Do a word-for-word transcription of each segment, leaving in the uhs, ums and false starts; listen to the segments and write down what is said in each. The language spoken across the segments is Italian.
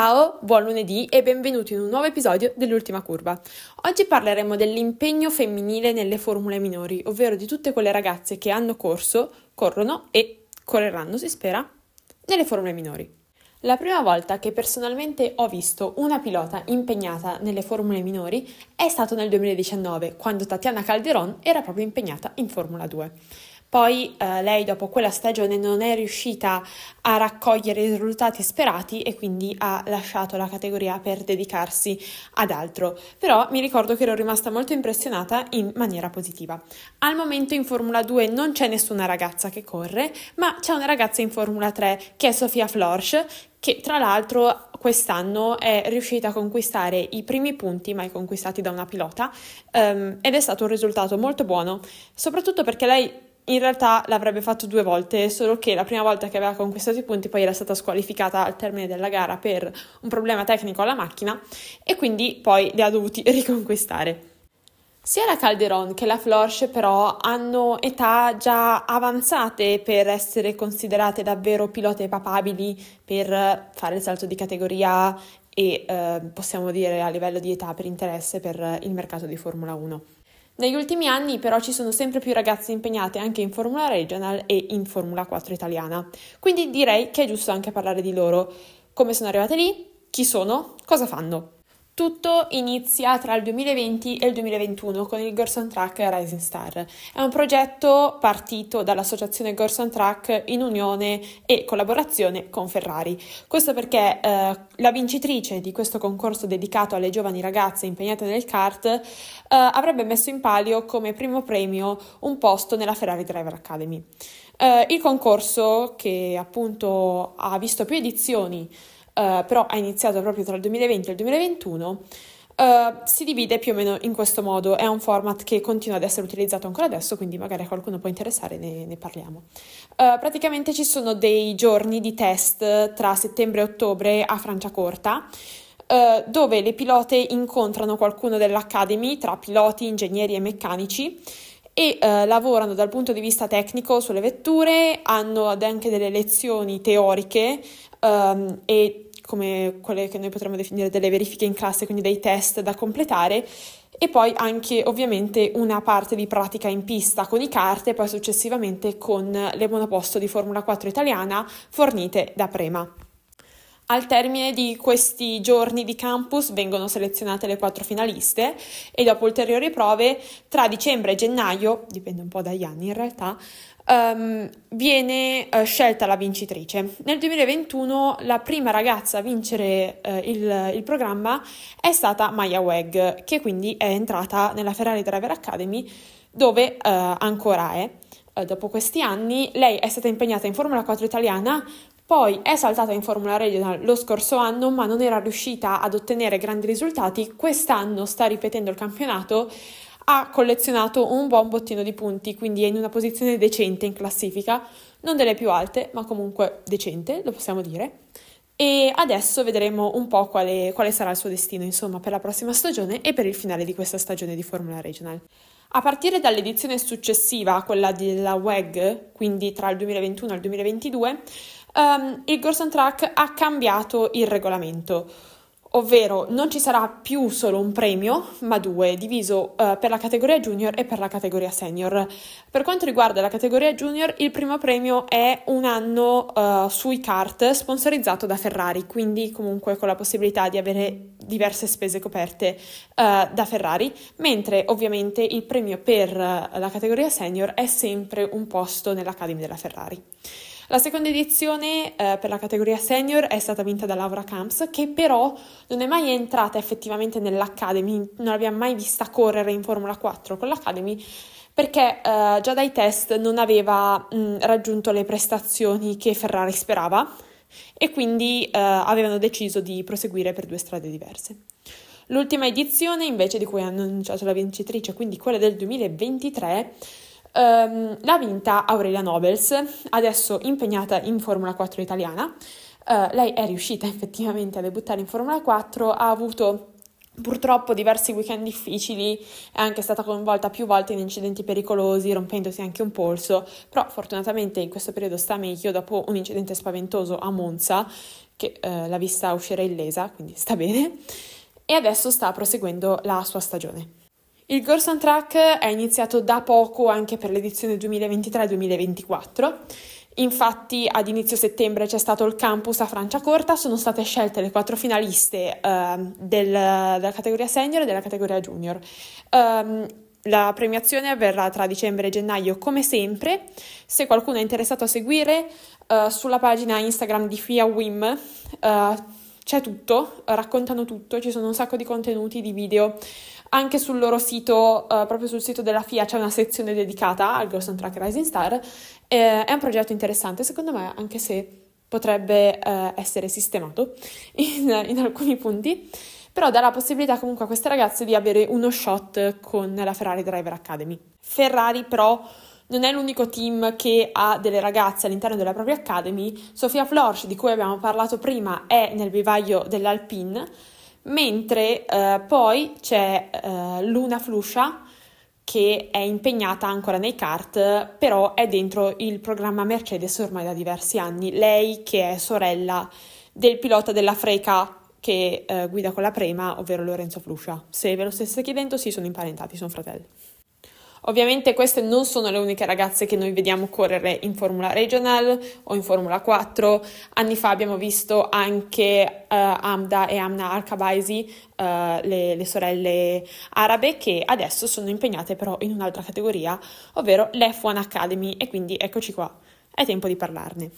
Ciao, buon lunedì e benvenuti in un nuovo episodio dell'Ultima Curva. Oggi parleremo dell'impegno femminile nelle formule minori, ovvero di tutte quelle ragazze che hanno corso, corrono e correranno, si spera, nelle formule minori. La prima volta che personalmente ho visto una pilota impegnata nelle formule minori è stato nel duemiladiciannove, quando Tatiana Calderón era proprio impegnata in Formula due. Poi eh, lei dopo quella stagione non è riuscita a raccogliere i risultati sperati e quindi ha lasciato la categoria per dedicarsi ad altro, però mi ricordo che ero rimasta molto impressionata in maniera positiva. Al momento in Formula due non c'è nessuna ragazza che corre, ma c'è una ragazza in Formula tre che è Sophia Flörsch, che tra l'altro quest'anno è riuscita a conquistare i primi punti mai conquistati da una pilota um, ed è stato un risultato molto buono, soprattutto perché lei in realtà l'avrebbe fatto due volte, solo che la prima volta che aveva conquistato i punti poi era stata squalificata al termine della gara per un problema tecnico alla macchina e quindi poi li ha dovuti riconquistare. Sia la Calderón che la Flörsch però hanno età già avanzate per essere considerate davvero pilote papabili per fare il salto di categoria e eh, possiamo dire a livello di età per interesse per il mercato di Formula uno. Negli ultimi anni però ci sono sempre più ragazze impegnate anche in Formula Regional e in Formula quattro italiana, quindi direi che è giusto anche parlare di loro. Come sono arrivate lì? Chi sono? Cosa fanno? Tutto inizia tra il duemilaventi e il duemilaventuno con il Girls on Track Rising Star. È un progetto partito dall'associazione Girls on Track in unione e collaborazione con Ferrari. Questo perché eh, la vincitrice di questo concorso dedicato alle giovani ragazze impegnate nel kart eh, avrebbe messo in palio come primo premio un posto nella Ferrari Driver Academy. Eh, il concorso, che appunto ha visto più edizioni, Uh, però ha iniziato proprio tra il duemilaventi e il duemilaventuno, uh, si divide più o meno in questo modo. È un format che continua ad essere utilizzato ancora adesso, quindi magari a qualcuno può interessare, ne, ne parliamo. Uh, praticamente ci sono dei giorni di test tra settembre e ottobre a Franciacorta, uh, dove le pilote incontrano qualcuno dell'Academy, tra piloti, ingegneri e meccanici, e eh, lavorano dal punto di vista tecnico sulle vetture, hanno anche delle lezioni teoriche um, e come quelle che noi potremmo definire delle verifiche in classe, quindi dei test da completare, e poi anche ovviamente una parte di pratica in pista con i kart e poi successivamente con le monoposto di Formula quattro italiana fornite da Prema. Al termine di questi giorni di campus vengono selezionate le quattro finaliste e dopo ulteriori prove tra dicembre e gennaio, dipende un po' dagli anni in realtà, um, viene uh, scelta la vincitrice. Nel duemilaventuno la prima ragazza a vincere uh, il, il programma è stata Maya Weug, che quindi è entrata nella Ferrari Driver Academy dove uh, ancora è. Uh, dopo questi anni lei è stata impegnata in Formula quattro italiana. Poi è saltata in Formula Regional lo scorso anno, ma non era riuscita ad ottenere grandi risultati. Quest'anno sta ripetendo il campionato, ha collezionato un buon bottino di punti, quindi è in una posizione decente in classifica, non delle più alte, ma comunque decente, lo possiamo dire. E adesso vedremo un po' quale, quale sarà il suo destino, insomma, per la prossima stagione e per il finale di questa stagione di Formula Regional. A partire dall'edizione successiva, quella della W E C, quindi tra il duemilaventuno e il duemilaventidue, Um, il Girls on Track ha cambiato il regolamento, ovvero non ci sarà più solo un premio ma due, diviso uh, per la categoria junior e per la categoria senior. Per quanto riguarda la categoria junior, il primo premio è un anno uh, sui kart sponsorizzato da Ferrari, quindi comunque con la possibilità di avere diverse spese coperte uh, da Ferrari, mentre ovviamente il premio per uh, la categoria senior è sempre un posto nell'Academy della Ferrari. La seconda edizione eh, per la categoria senior è stata vinta da Laura Camps, che però non è mai entrata effettivamente nell'Academy, non l'abbiamo mai vista correre in Formula quattro con l'Academy, perché eh, già dai test non aveva mh, raggiunto le prestazioni che Ferrari sperava e quindi eh, avevano deciso di proseguire per due strade diverse. L'ultima edizione invece, di cui hanno annunciato la vincitrice, quindi quella del duemilaventitré, Um, l'ha vinta Aurelia Nobles, adesso impegnata in Formula quattro italiana. Uh, lei è riuscita effettivamente a debuttare in Formula quattro, ha avuto purtroppo diversi weekend difficili, è anche stata coinvolta più volte in incidenti pericolosi, rompendosi anche un polso, però fortunatamente in questo periodo sta meglio dopo un incidente spaventoso a Monza, che eh, l'ha vista uscire illesa, quindi sta bene, e adesso sta proseguendo la sua stagione. Il Girls on Track è iniziato da poco anche per l'edizione duemilaventitré duemilaventiquattro, infatti ad inizio settembre c'è stato il campus a Franciacorta, sono state scelte le quattro finaliste uh, del, della categoria senior e della categoria junior. Um, La premiazione avverrà tra dicembre e gennaio come sempre. Se qualcuno è interessato a seguire, uh, sulla pagina Instagram di Fia Wim uh, c'è tutto, raccontano tutto, ci sono un sacco di contenuti, di video. Anche sul loro sito, uh, proprio sul sito della Fia, c'è una sezione dedicata al Girls on Track Rising Star. Uh, è un progetto interessante, secondo me, anche se potrebbe uh, essere sistemato in, in alcuni punti. Però dà la possibilità comunque a queste ragazze di avere uno shot con la Ferrari Driver Academy. Ferrari però non è l'unico team che ha delle ragazze all'interno della propria Academy. Sophia Flörsch, di cui abbiamo parlato prima, è nel vivaio dell'Alpine, mentre eh, poi c'è eh, Luna Fluxà, che è impegnata ancora nei kart, però è dentro il programma Mercedes ormai da diversi anni. Lei che è sorella del pilota della Freca, che eh, guida con la Prema, ovvero Lorenzo Fluxà. Se ve lo stesse chiedendo, sì, sono imparentati, sono fratelli. Ovviamente queste non sono le uniche ragazze che noi vediamo correre in Formula Regional o in Formula quattro. Anni fa abbiamo visto anche uh, Hamda e Hamda Al Qubaisi, uh, le, le sorelle arabe, che adesso sono impegnate però in un'altra categoria, ovvero l'F uno Academy, e quindi eccoci qua, è tempo di parlarne.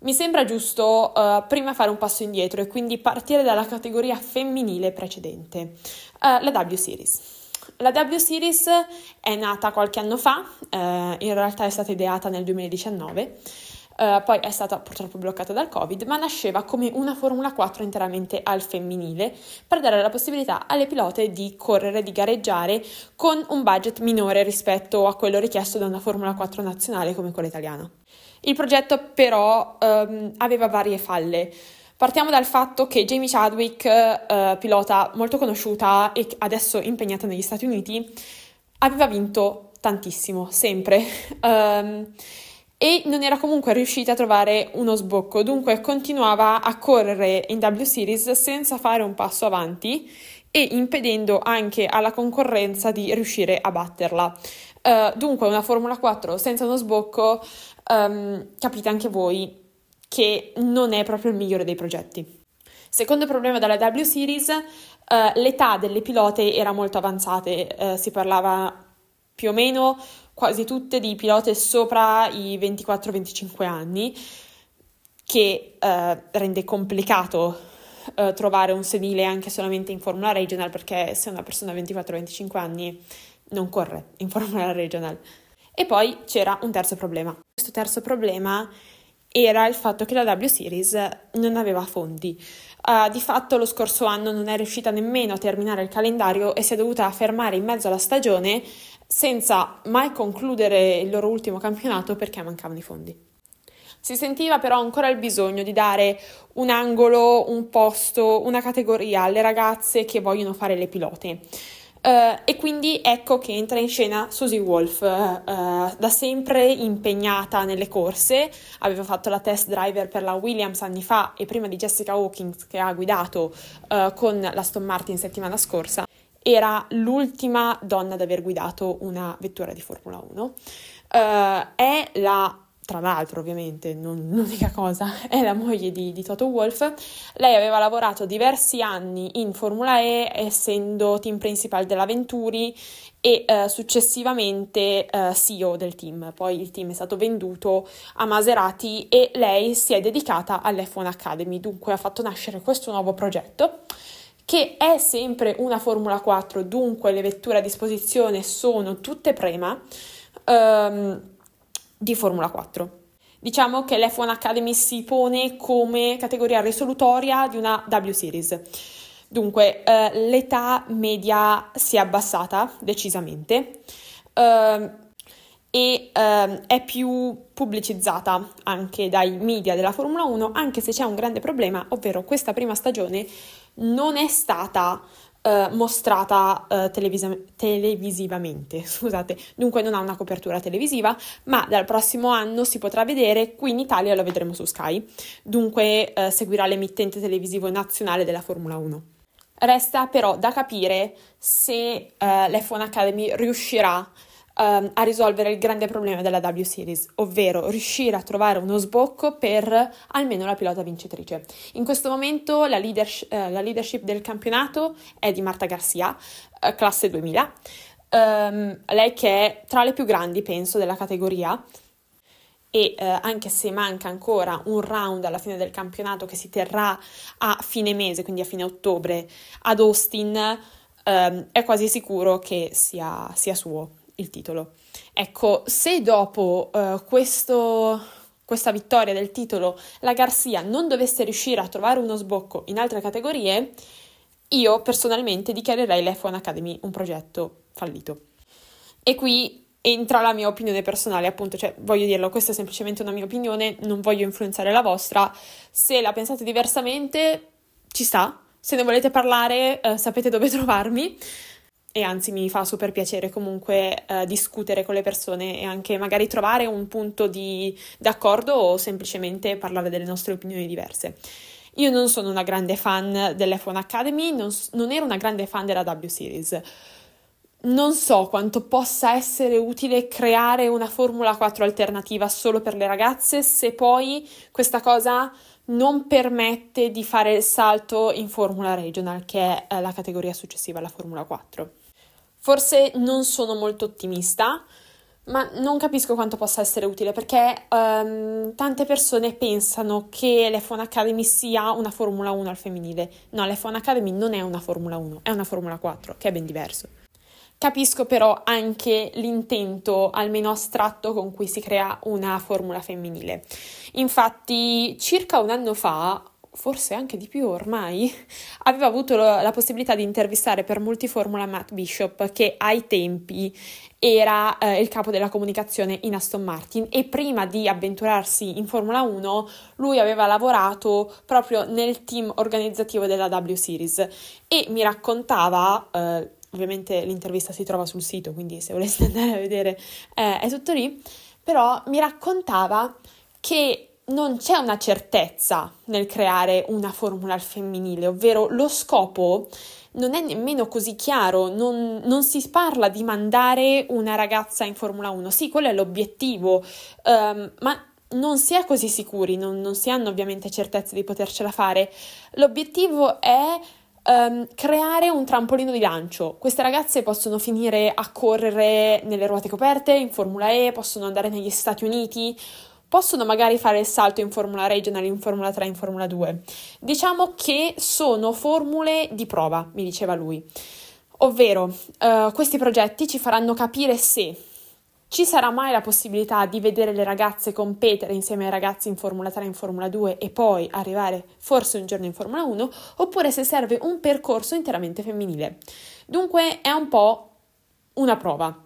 Mi sembra giusto uh, prima fare un passo indietro e quindi partire dalla categoria femminile precedente, uh, la W Series. La W Series è nata qualche anno fa, uh, in realtà è stata ideata nel duemiladiciannove, uh, poi è stata purtroppo bloccata dal Covid, ma nasceva come una Formula quattro interamente al femminile per dare la possibilità alle pilote di correre, di gareggiare con un budget minore rispetto a quello richiesto da una Formula quattro nazionale come quella italiana. Il progetto però um, aveva varie falle. Partiamo dal fatto che Jamie Chadwick, uh, pilota molto conosciuta e adesso impegnata negli Stati Uniti, aveva vinto tantissimo, sempre, um, e non era comunque riuscita a trovare uno sbocco, dunque continuava a correre in W Series senza fare un passo avanti e impedendo anche alla concorrenza di riuscire a batterla. Uh, dunque una Formula quattro senza uno sbocco, um, capite anche voi che non è proprio il migliore dei progetti. Secondo problema della W Series, uh, l'età delle pilote era molto avanzate, uh, si parlava più o meno quasi tutte di pilote sopra i ventiquattro venticinque anni, che uh, rende complicato uh, trovare un sedile anche solamente in Formula Regional, perché se una persona ha ventiquattro venticinque anni non corre in Formula Regional. E poi c'era un terzo problema. Questo terzo problema era il fatto che la W Series non aveva fondi. Uh, di fatto lo scorso anno non è riuscita nemmeno a terminare il calendario e si è dovuta fermare in mezzo alla stagione senza mai concludere il loro ultimo campionato perché mancavano i fondi. Si sentiva però ancora il bisogno di dare un angolo, un posto, una categoria alle ragazze che vogliono fare le pilote. Uh, e quindi ecco che entra in scena Susie Wolff, uh, uh, da sempre impegnata nelle corse, aveva fatto la test driver per la Williams anni fa e prima di Jessica Hawkins, che ha guidato uh, con la Aston Martin settimana scorsa, era l'ultima donna ad aver guidato una vettura di Formula uno. Uh, è la Tra l'altro, ovviamente, non l'unica cosa, è la moglie di, di Toto Wolff. Lei aveva lavorato diversi anni in Formula E, essendo team principal della Venturi e eh, successivamente eh, C E O del team. Poi il team è stato venduto a Maserati e lei si è dedicata all'F uno Academy, dunque ha fatto nascere questo nuovo progetto, che è sempre una Formula quattro, dunque le vetture a disposizione sono tutte Prema, um, di Formula quattro. Diciamo che l'F uno Academy si pone come categoria risolutoria di una W Series. Dunque, eh, l'età media si è abbassata decisamente eh, e eh, è più pubblicizzata anche dai media della Formula uno, anche se c'è un grande problema, ovvero questa prima stagione non è stata eh, mostrata eh, televisa- televisivamente, scusate, dunque non ha una copertura televisiva, ma dal prossimo anno si potrà vedere, qui in Italia lo vedremo su Sky, dunque eh, seguirà l'emittente televisivo nazionale della Formula uno. Resta però da capire se eh, l'F uno Academy riuscirà a risolvere il grande problema della W Series, ovvero riuscire a trovare uno sbocco per almeno la pilota vincitrice. In questo momento la, leadersh- la leadership del campionato è di Marta Garcia, classe duemila, um, lei che è tra le più grandi, penso, della categoria, e eh, anche se manca ancora un round alla fine del campionato che si terrà a fine mese, quindi a fine ottobre, ad Austin, um, è quasi sicuro che sia, sia suo il titolo. Ecco, se dopo uh, questo, questa vittoria del titolo la Garcia non dovesse riuscire a trovare uno sbocco in altre categorie, io personalmente dichiarerei l'F uno Academy un progetto fallito. E qui entra la mia opinione personale, appunto, cioè voglio dirlo, questa è semplicemente una mia opinione, non voglio influenzare la vostra. Se la pensate diversamente, ci sta, se ne volete parlare, uh, sapete dove trovarmi. E anzi, mi fa super piacere comunque eh, discutere con le persone e anche magari trovare un punto di d'accordo o semplicemente parlare delle nostre opinioni diverse. Io non sono una grande fan dell'F uno Academy, non, non ero una grande fan della W Series. Non so quanto possa essere utile creare una Formula quattro alternativa solo per le ragazze se poi questa cosa non permette di fare il salto in Formula Regional, che è la categoria successiva alla Formula quattro. Forse non sono molto ottimista, ma non capisco quanto possa essere utile, perché um, tante persone pensano che l'F uno Academy sia una Formula uno al femminile. No, l'F uno Academy non è una Formula uno, è una Formula quattro, che è ben diverso. Capisco però anche l'intento, almeno astratto, con cui si crea una formula femminile. Infatti, circa un anno fa, forse anche di più ormai, avevo avuto la possibilità di intervistare per Multiformula Matt Bishop, che ai tempi era eh, il capo della comunicazione in Aston Martin, e prima di avventurarsi in Formula uno lui aveva lavorato proprio nel team organizzativo della W Series e mi raccontava, eh, ovviamente l'intervista si trova sul sito, quindi se voleste andare a vedere eh, è tutto lì, però mi raccontava che non c'è una certezza nel creare una formula al femminile, ovvero lo scopo non è nemmeno così chiaro, non, non si parla di mandare una ragazza in Formula uno, sì, quello è l'obiettivo, um, ma non si è così sicuri, non, non si hanno ovviamente certezze di potercela fare. L'obiettivo è Um, creare un trampolino di lancio. Queste ragazze possono finire a correre nelle ruote coperte in Formula E, possono andare negli Stati Uniti, possono magari fare il salto in Formula Regional, in Formula tre, in Formula due. Diciamo che sono formule di prova, mi diceva lui, ovvero uh, questi progetti ci faranno capire se ci sarà mai la possibilità di vedere le ragazze competere insieme ai ragazzi in Formula tre, in Formula due e poi arrivare forse un giorno in Formula uno, oppure se serve un percorso interamente femminile. Dunque è un po' una prova.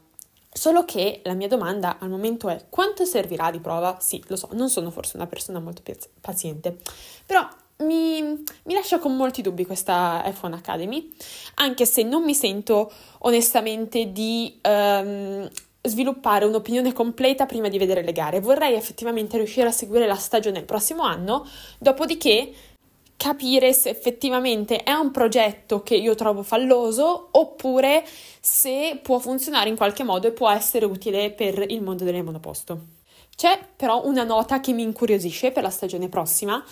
Solo che la mia domanda al momento è: quanto servirà di prova? Sì, lo so, non sono forse una persona molto paziente, però Mi, mi lascia con molti dubbi questa F uno Academy, anche se non mi sento onestamente di Um, sviluppare un'opinione completa prima di vedere le gare. Vorrei effettivamente riuscire a seguire la stagione il prossimo anno, dopodiché capire se effettivamente è un progetto che io trovo falloso oppure se può funzionare in qualche modo e può essere utile per il mondo del monoposto. C'è però una nota che mi incuriosisce per la stagione prossima,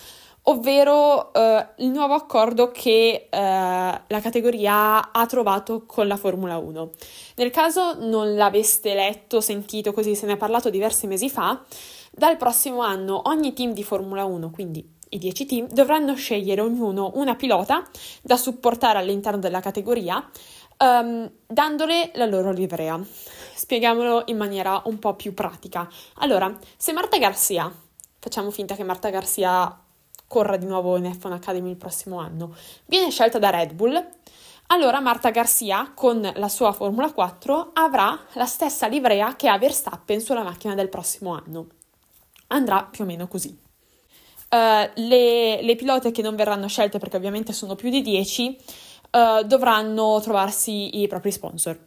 ovvero eh, il nuovo accordo che eh, la categoria ha trovato con la Formula uno. Nel caso non l'aveste letto, sentito, così se ne è parlato diversi mesi fa, dal prossimo anno ogni team di Formula uno, quindi i dieci team, dovranno scegliere ognuno una pilota da supportare all'interno della categoria, um, dandole la loro livrea. Spieghiamolo in maniera un po' più pratica. Allora, se Marta Garcia, facciamo finta che Marta Garcia corra di nuovo in F uno Academy il prossimo anno, viene scelta da Red Bull, allora Marta Garcia con la sua Formula quattro avrà la stessa livrea che ha Verstappen sulla macchina del prossimo anno. Andrà più o meno così. Uh, le, le pilote che non verranno scelte, perché ovviamente sono più di dieci, uh, dovranno trovarsi i propri sponsor.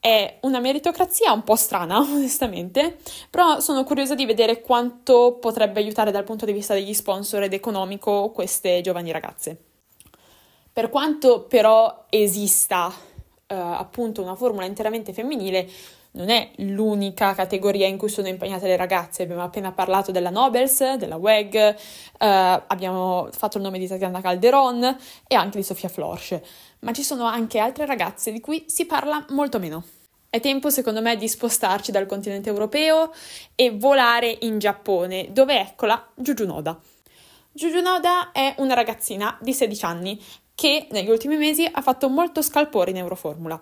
È una meritocrazia un po' strana, onestamente, però sono curiosa di vedere quanto potrebbe aiutare dal punto di vista degli sponsor ed economico queste giovani ragazze. Per quanto però esista uh, appunto una formula interamente femminile, non è l'unica categoria in cui sono impegnate le ragazze. Abbiamo appena parlato della Nobles, della Weug, eh, abbiamo fatto il nome di Tatiana Calderón e anche di Sophia Flörsch, ma ci sono anche altre ragazze di cui si parla molto meno. È tempo, secondo me, di spostarci dal continente europeo e volare in Giappone, dove eccola Juju Noda. Juju Noda è una ragazzina di sedici anni che negli ultimi mesi ha fatto molto scalpore in Euroformula.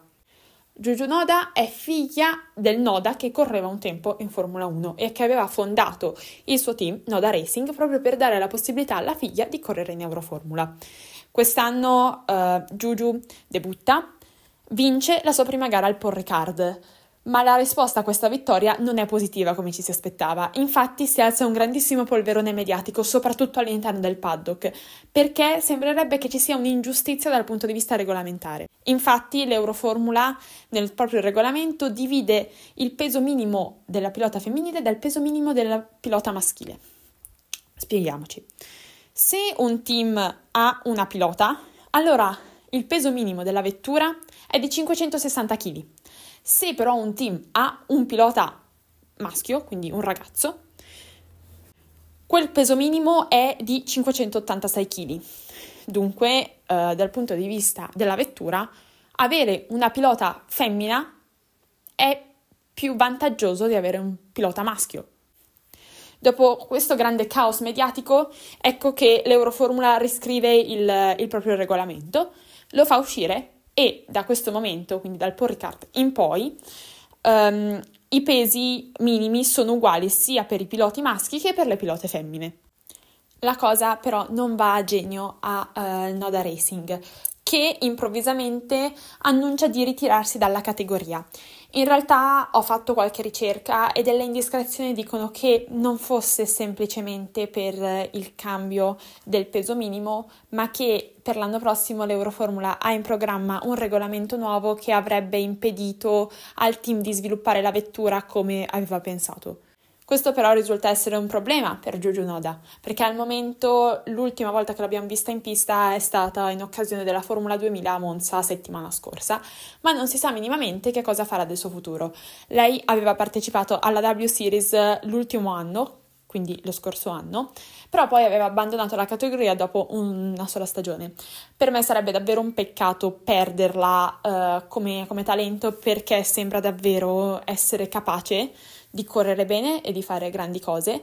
Juju Noda è figlia del Noda che correva un tempo in Formula uno e che aveva fondato il suo team Noda Racing proprio per dare la possibilità alla figlia di correre in Euroformula. Quest'anno uh, Juju debutta, vince la sua prima gara al Paul Ricard, ma la risposta a questa vittoria non è positiva come ci si aspettava. Infatti si alza un grandissimo polverone mediatico, soprattutto all'interno del paddock, perché sembrerebbe che ci sia un'ingiustizia dal punto di vista regolamentare. Infatti l'Euroformula nel proprio regolamento divide il peso minimo della pilota femminile dal peso minimo della pilota maschile. Spieghiamoci. Se un team ha una pilota, allora il peso minimo della vettura è di cinquecentosessanta chilogrammi. Se però un team ha un pilota maschio, quindi un ragazzo, quel peso minimo è di cinquecentottantasei chilogrammi. Dunque, eh, dal punto di vista della vettura, avere una pilota femmina è più vantaggioso di avere un pilota maschio. Dopo questo grande caos mediatico, ecco che l'Euroformula riscrive il, il proprio regolamento, lo fa uscire. E da questo momento, quindi dal Paul Ricard in poi, um, i pesi minimi sono uguali sia per i piloti maschi che per le pilote femmine. La cosa però non va a genio a uh, Noda Racing, che improvvisamente annuncia di ritirarsi dalla categoria. In realtà ho fatto qualche ricerca e delle indiscrezioni dicono che non fosse semplicemente per il cambio del peso minimo, ma che per l'anno prossimo l'Euroformula ha in programma un regolamento nuovo che avrebbe impedito al team di sviluppare la vettura come aveva pensato. Questo però risulta essere un problema per Juju Noda, perché al momento l'ultima volta che l'abbiamo vista in pista è stata in occasione della Formula duemila a Monza settimana scorsa, ma non si sa minimamente che cosa farà del suo futuro. Lei aveva partecipato alla W Series l'ultimo anno, quindi lo scorso anno, però poi aveva abbandonato la categoria dopo una sola stagione. Per me sarebbe davvero un peccato perderla uh, come, come talento, perché sembra davvero essere capace di correre bene e di fare grandi cose.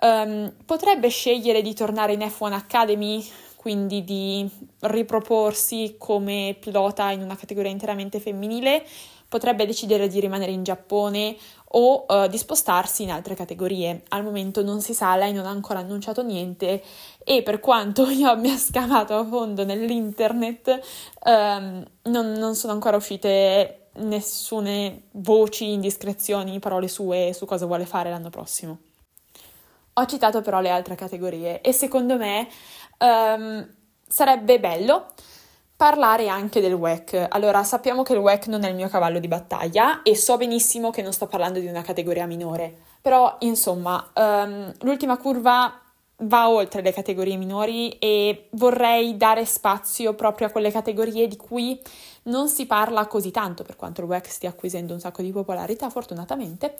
Um, potrebbe scegliere di tornare in F uno Academy, quindi di riproporsi come pilota in una categoria interamente femminile, potrebbe decidere di rimanere in Giappone o uh, di spostarsi in altre categorie. Al momento non si sa, lei non ha ancora annunciato niente e per quanto io abbia scavato a fondo nell'internet um, non, non sono ancora uscite nessune voci, indiscrezioni, parole sue su cosa vuole fare l'anno prossimo. Ho citato però le altre categorie e secondo me um, sarebbe bello parlare anche del W E C. Allora, sappiamo che il W E C non è il mio cavallo di battaglia e so benissimo che non sto parlando di una categoria minore, però insomma um, l'ultima curva va oltre le categorie minori e vorrei dare spazio proprio a quelle categorie di cui non si parla così tanto, per quanto il W E C stia acquisendo un sacco di popolarità fortunatamente,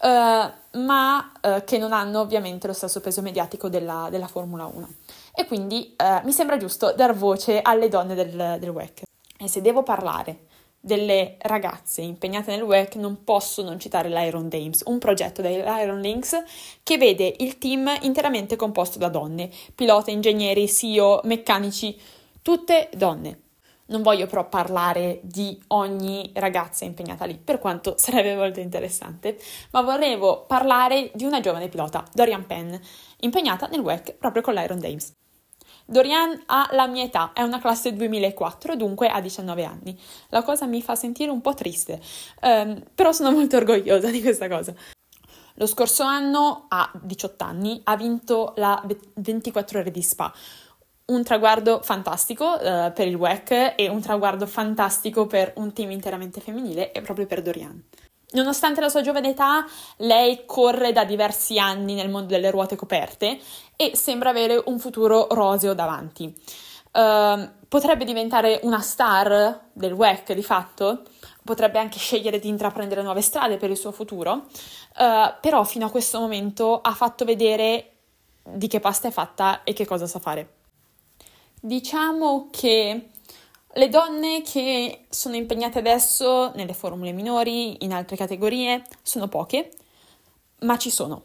uh, ma uh, che non hanno ovviamente lo stesso peso mediatico della, della Formula uno, e quindi uh, mi sembra giusto dar voce alle donne del, del W E C. E se devo parlare delle ragazze impegnate nel W E C non posso non citare l'Iron Dames, un progetto dell'Iron Links che vede il team interamente composto da donne, pilote, ingegneri, C E O, meccanici, tutte donne. Non voglio però parlare di ogni ragazza impegnata lì, per quanto sarebbe molto interessante, ma volevo parlare di una giovane pilota, Dorian Penn, impegnata nel W E C proprio con l'Iron Dames. Dorian ha la mia età, è una classe duemilaquattro, dunque ha diciannove anni. La cosa mi fa sentire un po' triste, um, però sono molto orgogliosa di questa cosa. Lo scorso anno, a diciotto anni, ha vinto la ventiquattro ore di Spa, un traguardo fantastico uh, per il W E C e un traguardo fantastico per un team interamente femminile e proprio per Dorian. Nonostante la sua giovane età, lei corre da diversi anni nel mondo delle ruote coperte e sembra avere un futuro roseo davanti. Uh, potrebbe diventare una star del W E C di fatto, potrebbe anche scegliere di intraprendere nuove strade per il suo futuro, uh, però fino a questo momento ha fatto vedere di che pasta è fatta e che cosa sa fare. Diciamo che le donne che sono impegnate adesso nelle formule minori, in altre categorie, sono poche, ma ci sono.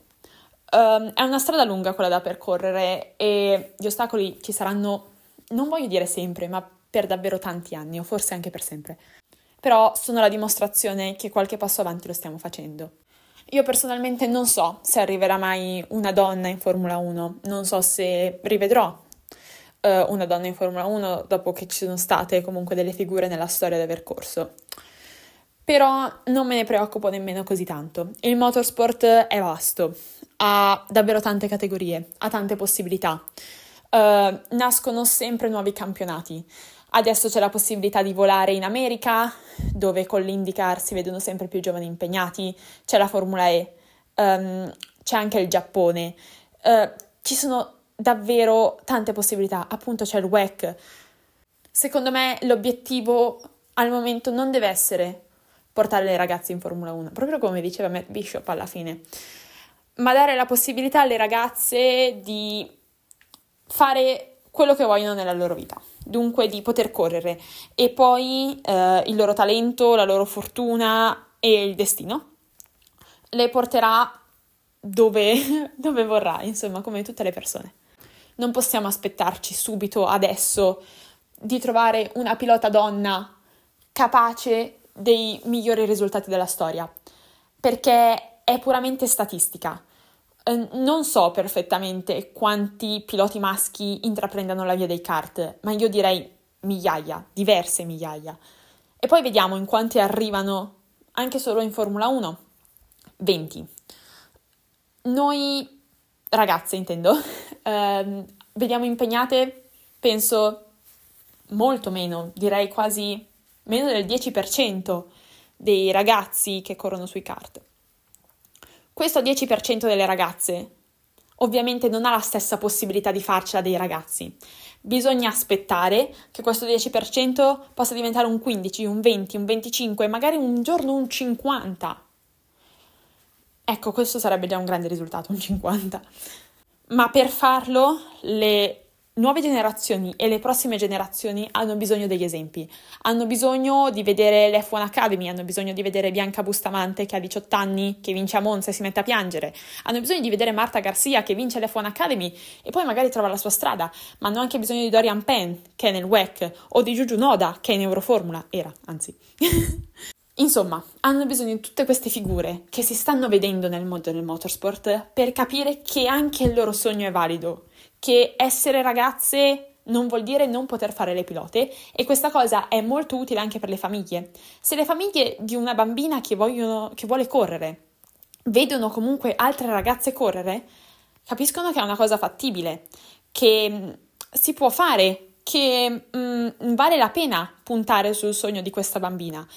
Um, è una strada lunga quella da percorrere e gli ostacoli ci saranno, non voglio dire sempre, ma per davvero tanti anni, o forse anche per sempre. Però sono la dimostrazione che qualche passo avanti lo stiamo facendo. Io personalmente non so se arriverà mai una donna in Formula uno, non so se rivedrò una donna in Formula uno dopo che ci sono state comunque delle figure nella storia del percorso, però non me ne preoccupo nemmeno così tanto. Il motorsport è vasto, ha davvero tante categorie, ha tante possibilità, uh, nascono sempre nuovi campionati. Adesso c'è la possibilità di volare in America, dove con l'IndyCar si vedono sempre più giovani impegnati, c'è la Formula E, um, c'è anche il Giappone, uh, ci sono davvero tante possibilità, appunto c'è il W E C. Secondo me l'obiettivo al momento non deve essere portare le ragazze in Formula uno, proprio come diceva Matt Bishop alla fine, ma dare la possibilità alle ragazze di fare quello che vogliono nella loro vita, dunque di poter correre e poi eh, il loro talento, la loro fortuna e il destino le porterà dove, dove vorrà, insomma, come tutte le persone. Non possiamo aspettarci subito adesso di trovare una pilota donna capace dei migliori risultati della storia, perché è puramente statistica. Non so perfettamente quanti piloti maschi intraprendano la via dei kart, ma io direi migliaia, diverse migliaia. E poi vediamo in quanti arrivano anche solo in Formula uno. venti. Noi ragazze, intendo, ehm, vediamo impegnate, penso, molto meno, direi quasi meno del dieci per cento dei ragazzi che corrono sui kart. Questo dieci per cento delle ragazze ovviamente non ha la stessa possibilità di farcela dei ragazzi. Bisogna aspettare che questo dieci per cento possa diventare un quindici, un venti, un venticinque, magari un giorno un cinquanta. Ecco, questo sarebbe già un grande risultato, un cinquanta. Ma per farlo le nuove generazioni e le prossime generazioni hanno bisogno degli esempi. Hanno bisogno di vedere l'F uno Academy, hanno bisogno di vedere Bianca Bustamante che ha diciotto anni, che vince a Monza e si mette a piangere. Hanno bisogno di vedere Marta Garcia che vince l'F uno Academy e poi magari trova la sua strada. Ma hanno anche bisogno di Dorian Penn, che è nel W E C, o di Juju Noda, che è in Euroformula. Era, anzi... Insomma, hanno bisogno di tutte queste figure che si stanno vedendo nel mondo del motorsport per capire che anche il loro sogno è valido, che essere ragazze non vuol dire non poter fare le pilote, e questa cosa è molto utile anche per le famiglie. Se le famiglie di una bambina che, vogliono, che vuole correre vedono comunque altre ragazze correre, capiscono che è una cosa fattibile, che si può fare, che mh, vale la pena puntare sul sogno di questa bambina.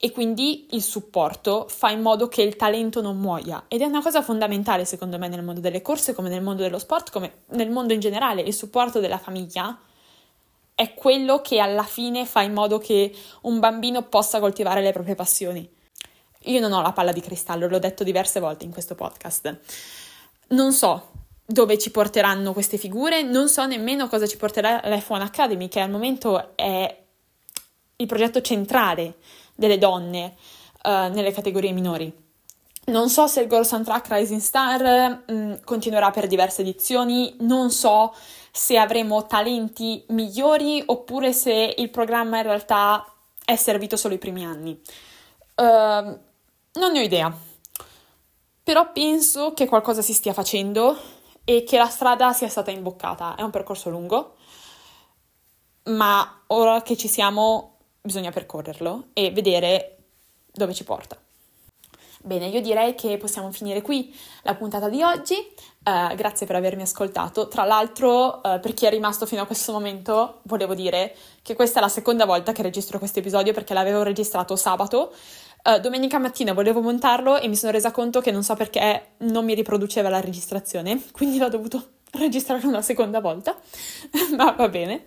E quindi il supporto fa in modo che il talento non muoia, ed è una cosa fondamentale secondo me nel mondo delle corse, come nel mondo dello sport, come nel mondo in generale. Il supporto della famiglia è quello che alla fine fa in modo che un bambino possa coltivare le proprie passioni. Io non ho la palla di cristallo, l'ho detto diverse volte in questo podcast. Non so dove ci porteranno queste figure, non so nemmeno cosa ci porterà l'F uno Academy, che al momento è il progetto centrale delle donne uh, nelle categorie minori. Non so se il Girls on Track Rising Star mh, continuerà per diverse edizioni, non so se avremo talenti migliori oppure se il programma in realtà è servito solo i primi anni. Uh, non ne ho idea, però penso che qualcosa si stia facendo e che la strada sia stata imboccata. È un percorso lungo, ma ora che ci siamo bisogna percorrerlo e vedere dove ci porta. Bene, io direi che possiamo finire qui la puntata di oggi. Uh, grazie per avermi ascoltato. Tra l'altro, uh, per chi è rimasto fino a questo momento, volevo dire che questa è la seconda volta che registro questo episodio, perché l'avevo registrato sabato. Uh, domenica mattina volevo montarlo e mi sono resa conto che non so perché non mi riproduceva la registrazione, quindi l'ho dovuto registrare una seconda volta, ma va bene.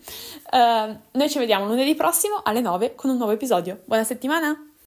Uh, noi ci vediamo lunedì prossimo alle nove con un nuovo episodio. Buona settimana!